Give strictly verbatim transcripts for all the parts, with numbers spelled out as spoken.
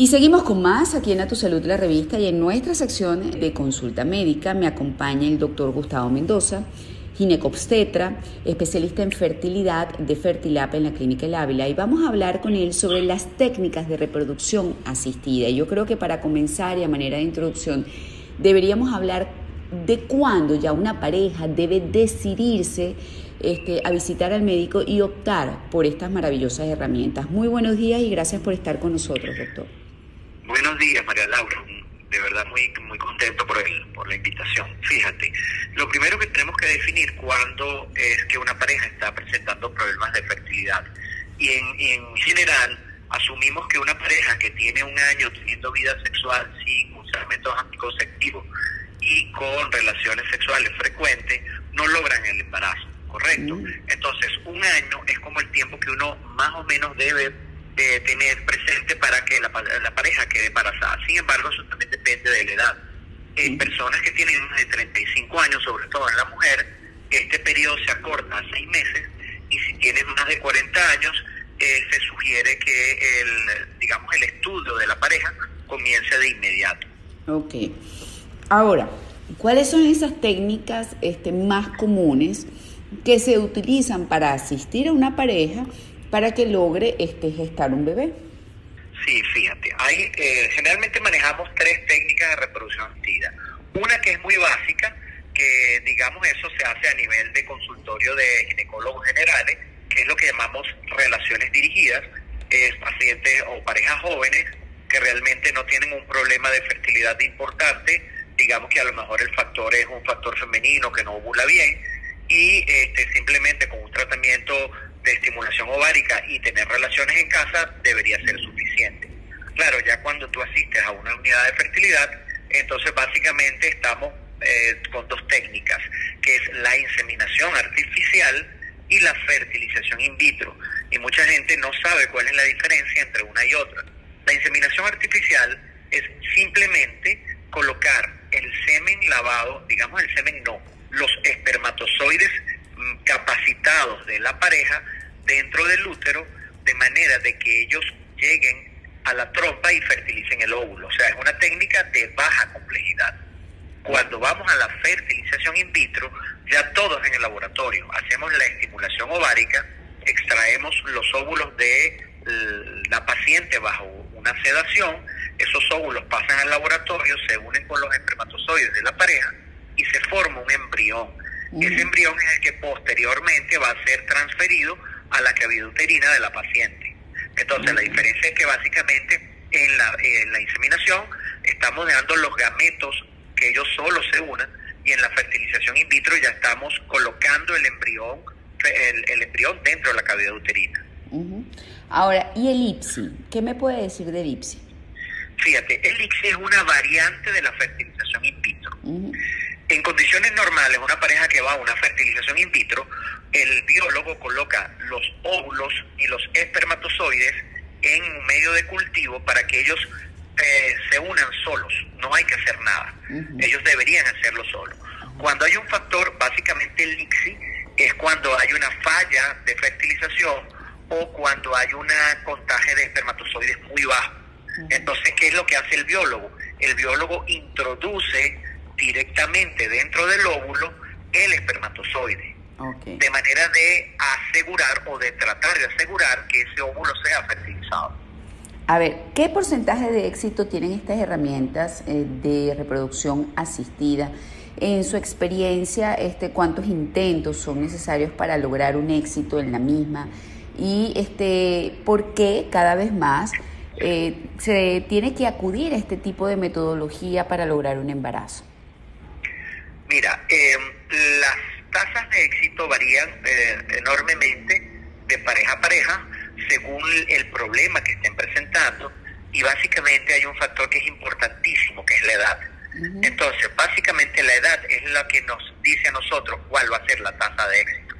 Y seguimos con más aquí en A Tu Salud, la revista, y en nuestra sección de consulta médica me acompaña el doctor Gustavo Mendoza, ginecobstetra, especialista en fertilidad de Fertilab en la clínica El Ávila, y vamos a hablar con él sobre las técnicas de reproducción asistida. Y yo creo que para comenzar y a manera de introducción deberíamos hablar de cuándo ya una pareja debe decidirse Este, a visitar al médico y optar por estas maravillosas herramientas. Muy buenos días y gracias por estar con nosotros, doctor. Buenos días, María Laura. De verdad muy, muy contento por, el, por la invitación. Fíjate, lo primero que tenemos que definir cuándo es que una pareja está presentando problemas de fertilidad. Y en, en general, asumimos que una pareja que tiene un año teniendo vida sexual sin usar métodos anticonceptivos y con relaciones sexuales frecuentes, no logran el embarazo. Correcto. Entonces, un año es como el tiempo que uno más o menos debe de tener presente para que la, la pareja quede embarazada. Sin embargo, eso también depende de la edad. En personas que tienen más de treinta y cinco años, sobre todo en la mujer, este periodo se acorta a seis meses, y si tienen más de cuarenta años, eh, se sugiere que el, digamos, el estudio de la pareja comience de inmediato. Ok. Ahora, ¿cuáles son esas técnicas este, más comunes que se utilizan para asistir a una pareja para que logre este, gestar un bebé? Sí, fíjate, hay, eh, generalmente manejamos tres técnicas de reproducción asistida. Una que es muy básica, que digamos eso se hace a nivel de consultorio de ginecólogos generales, que es lo que llamamos relaciones dirigidas, es pacientes o parejas jóvenes que realmente no tienen un problema de fertilidad importante, digamos que a lo mejor el factor es un factor femenino que no ovula bien, y este, simplemente con un tratamiento de estimulación ovárica y tener relaciones en casa debería ser suficiente. Claro, ya cuando tú asistes a una unidad de fertilidad, entonces básicamente estamos eh, con dos técnicas, que es la inseminación artificial y la fertilización in vitro. Y mucha gente no sabe cuál es la diferencia entre una y otra. La inseminación artificial es simplemente colocar el semen lavado, digamos el semen no, los espermatozoides capacitados de la pareja dentro del útero, de manera de que ellos lleguen a la trompa y fertilicen el óvulo. O sea, es una técnica de baja complejidad. Cuando vamos a la fertilización in vitro, ya todos en el laboratorio hacemos la estimulación ovárica, extraemos los óvulos de la paciente bajo una sedación, esos óvulos pasan al laboratorio, se unen con los espermatozoides de la pareja, y se forma un embrión. Uh-huh. Ese embrión es el que posteriormente va a ser transferido a la cavidad uterina de la paciente. Entonces, uh-huh, la diferencia es que básicamente en la, en la inseminación estamos dejando los gametos que ellos solos se unan, y en la fertilización in vitro ya estamos colocando el embrión, el, el embrión dentro de la cavidad uterina. Uh-huh. Ahora, ¿y el I C S I? ¿Qué me puede decir del I C S I? Fíjate, el I C S I es una variante de la fertilización in vitro. Uh-huh. En condiciones normales, una pareja que va a una fertilización in vitro, el biólogo coloca los óvulos y los espermatozoides en un medio de cultivo para que ellos eh, se unan solos. No hay que hacer nada. Uh-huh. Ellos deberían hacerlo solos. Cuando hay un factor, básicamente el I C S I, es cuando hay una falla de fertilización o cuando hay un contagio de espermatozoides muy bajo. Uh-huh. Entonces, ¿qué es lo que hace el biólogo? El biólogo introduce directamente dentro del óvulo el espermatozoide, okay, de manera de asegurar o de tratar de asegurar que ese óvulo sea fertilizado. A ver, ¿qué porcentaje de éxito tienen estas herramientas eh, de reproducción asistida? En su experiencia, este, ¿cuántos intentos son necesarios para lograr un éxito en la misma? Y este, ¿por qué cada vez más eh, se tiene que acudir a este tipo de metodología para lograr un embarazo? Mira, eh, las tasas de éxito varían eh, enormemente de pareja a pareja según el problema que estén presentando, y básicamente hay un factor que es importantísimo, que es la edad. Uh-huh. Entonces, básicamente la edad es la que nos dice a nosotros cuál va a ser la tasa de éxito,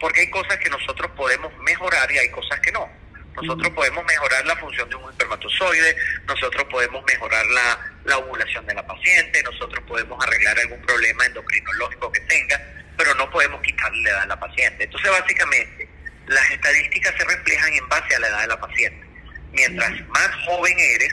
porque hay cosas que nosotros podemos mejorar y hay cosas que no. Nosotros podemos mejorar la función de un espermatozoide, nosotros podemos mejorar la, la ovulación de la paciente, nosotros podemos arreglar algún problema endocrinológico que tenga, pero no podemos quitarle la edad a la paciente. Entonces, básicamente, las estadísticas se reflejan en base a la edad de la paciente. Mientras más joven eres,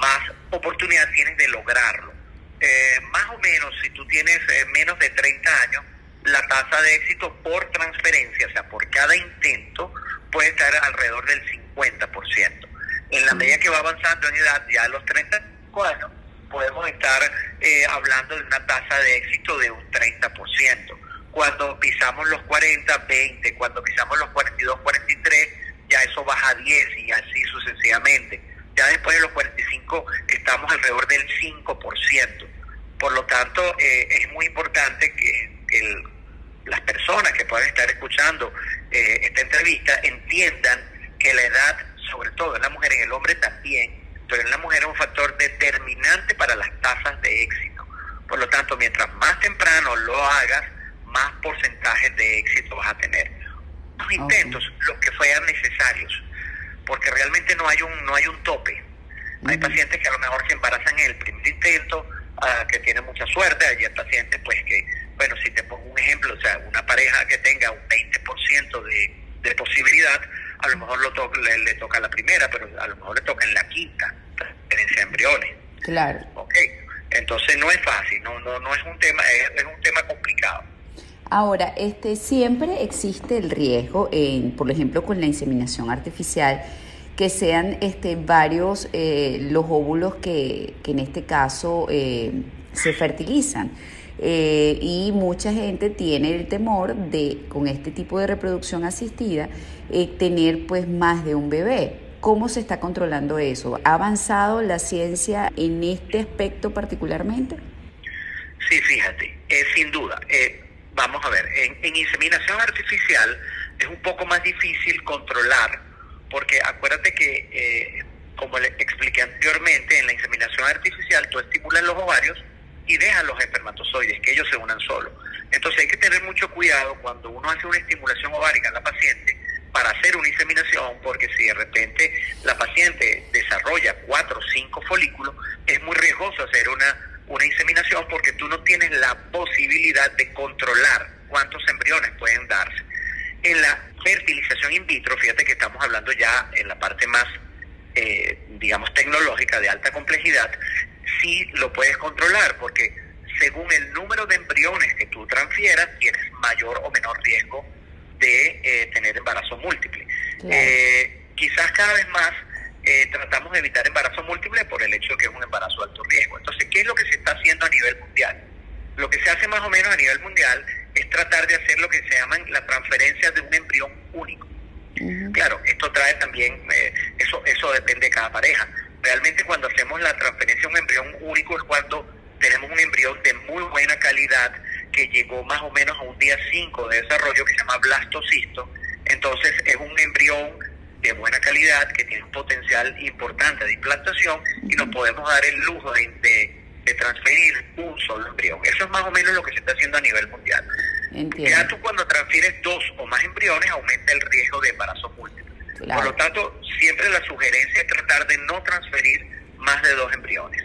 más oportunidad tienes de lograrlo. Eh, más o menos, si tú tienes eh, menos de treinta años, la tasa de éxito por transferencia, o sea, por cada intento, puede estar alrededor del cincuenta por ciento. En la medida que va avanzando en edad, ya a los treinta y cuatro, podemos estar eh, hablando de una tasa de éxito de un treinta por ciento. Cuando pisamos los cuarenta, veinte, cuando pisamos los cuarenta y dos, cuarenta y tres, ya eso baja a diez y así sucesivamente. Ya después de los cuarenta y cinco estamos alrededor del cinco por ciento. Por lo tanto, eh, es muy importante que el, las personas que puedan estar escuchando eh, esta entrevista entiendan que la edad, sobre todo en la mujer, en el hombre también, pero en la mujer es un factor determinante para las tasas de éxito. Por lo tanto, mientras más temprano lo hagas, más porcentajes de éxito vas a tener. Los intentos, okay, los que fueran necesarios, porque realmente no hay un no hay un tope. Hay uh-huh. pacientes que a lo mejor se embarazan en el primer intento, uh, que tienen mucha suerte. Hay pacientes, pues, que, bueno, si te pongo un ejemplo, o sea, una pareja que tenga un veinte por ciento de, de posibilidad, a lo mejor lo to- le, le toca la primera, pero a lo mejor le toca en la quinta, transferencia de embriones. Claro. Okay. Entonces no es fácil, no no no es un tema es, es un tema complicado. Ahora, este siempre existe el riesgo, en, por ejemplo, con la inseminación artificial, que sean este, varios eh, los óvulos que, que en este caso eh, se fertilizan. Eh, y mucha gente tiene el temor de, con este tipo de reproducción asistida, eh, tener pues más de un bebé. ¿Cómo se está controlando eso? ¿Ha avanzado la ciencia en este aspecto particularmente? Sí, fíjate, eh, sin duda. Eh... Vamos a ver, en, en inseminación artificial es un poco más difícil controlar, porque acuérdate que, eh, como le expliqué anteriormente, en la inseminación artificial tú estimulas los ovarios y dejas los espermatozoides, que ellos se unan solos. Entonces hay que tener mucho cuidado cuando uno hace una estimulación ovárica en la paciente para hacer una inseminación, porque si de repente la paciente desarrolla cuatro o cinco folículos, es muy riesgoso hacer una una inseminación, porque tú no tienes la posibilidad de controlar cuántos embriones pueden darse. En la fertilización in vitro, fíjate que estamos hablando ya en la parte más, eh, digamos, tecnológica, de alta complejidad. Sí lo puedes controlar, porque según el número de embriones que tú transfieras, tienes mayor o menor riesgo de eh, tener embarazo múltiple. Claro. Eh, quizás cada vez más Eh, tratamos de evitar embarazo múltiple por el hecho de que es un embarazo de alto riesgo. Entonces, ¿qué es lo que se está haciendo a nivel mundial? Lo que se hace más o menos a nivel mundial es tratar de hacer lo que se llaman la transferencia de un embrión único. Uh-huh. Claro, esto trae también, eh, eso eso depende de cada pareja. Realmente cuando hacemos la transferencia de un embrión único es cuando tenemos un embrión de muy buena calidad que llegó más o menos a un día cinco de desarrollo, que se llama blastocisto. Entonces, es un embrión de buena calidad, que tiene un potencial importante de implantación, y nos podemos dar el lujo de, de, de transferir un solo embrión. Eso es más o menos lo que se está haciendo a nivel mundial. Entiendo. Ya tú cuando transfieres dos o más embriones, aumenta el riesgo de embarazo múltiple. Claro. Por lo tanto, siempre la sugerencia es tratar de no transferir más de dos embriones.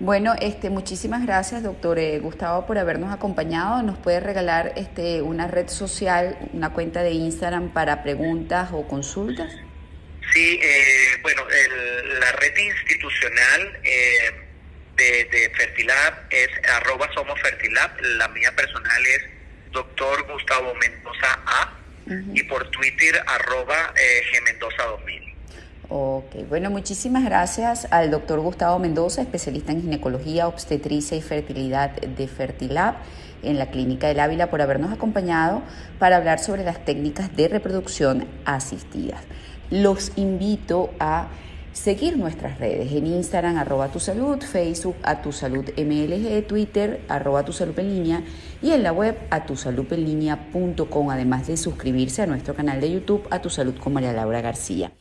Bueno, este, muchísimas gracias, doctor Gustavo, por habernos acompañado. ¿Nos puede regalar este, una red social, una cuenta de Instagram para preguntas o consultas? Sí, eh, bueno, el, la red institucional eh, de, de Fertilab es arroba somos Fertilab. La mía personal es doctor Gustavo Mendoza A, uh-huh, y por Twitter arroba eh, G Mendoza dos mil. Ok, bueno, muchísimas gracias al doctor Gustavo Mendoza, especialista en ginecología, obstetricia y fertilidad de Fertilab en la Clínica El Ávila, por habernos acompañado para hablar sobre las técnicas de reproducción asistidas. Los invito a seguir nuestras redes en Instagram, arroba tu salud, Facebook, a tu salud M L G, Twitter, arroba tu salud en línea, y en la web a tu salud en línea punto com, además de suscribirse a nuestro canal de YouTube, a tu salud con María Laura García.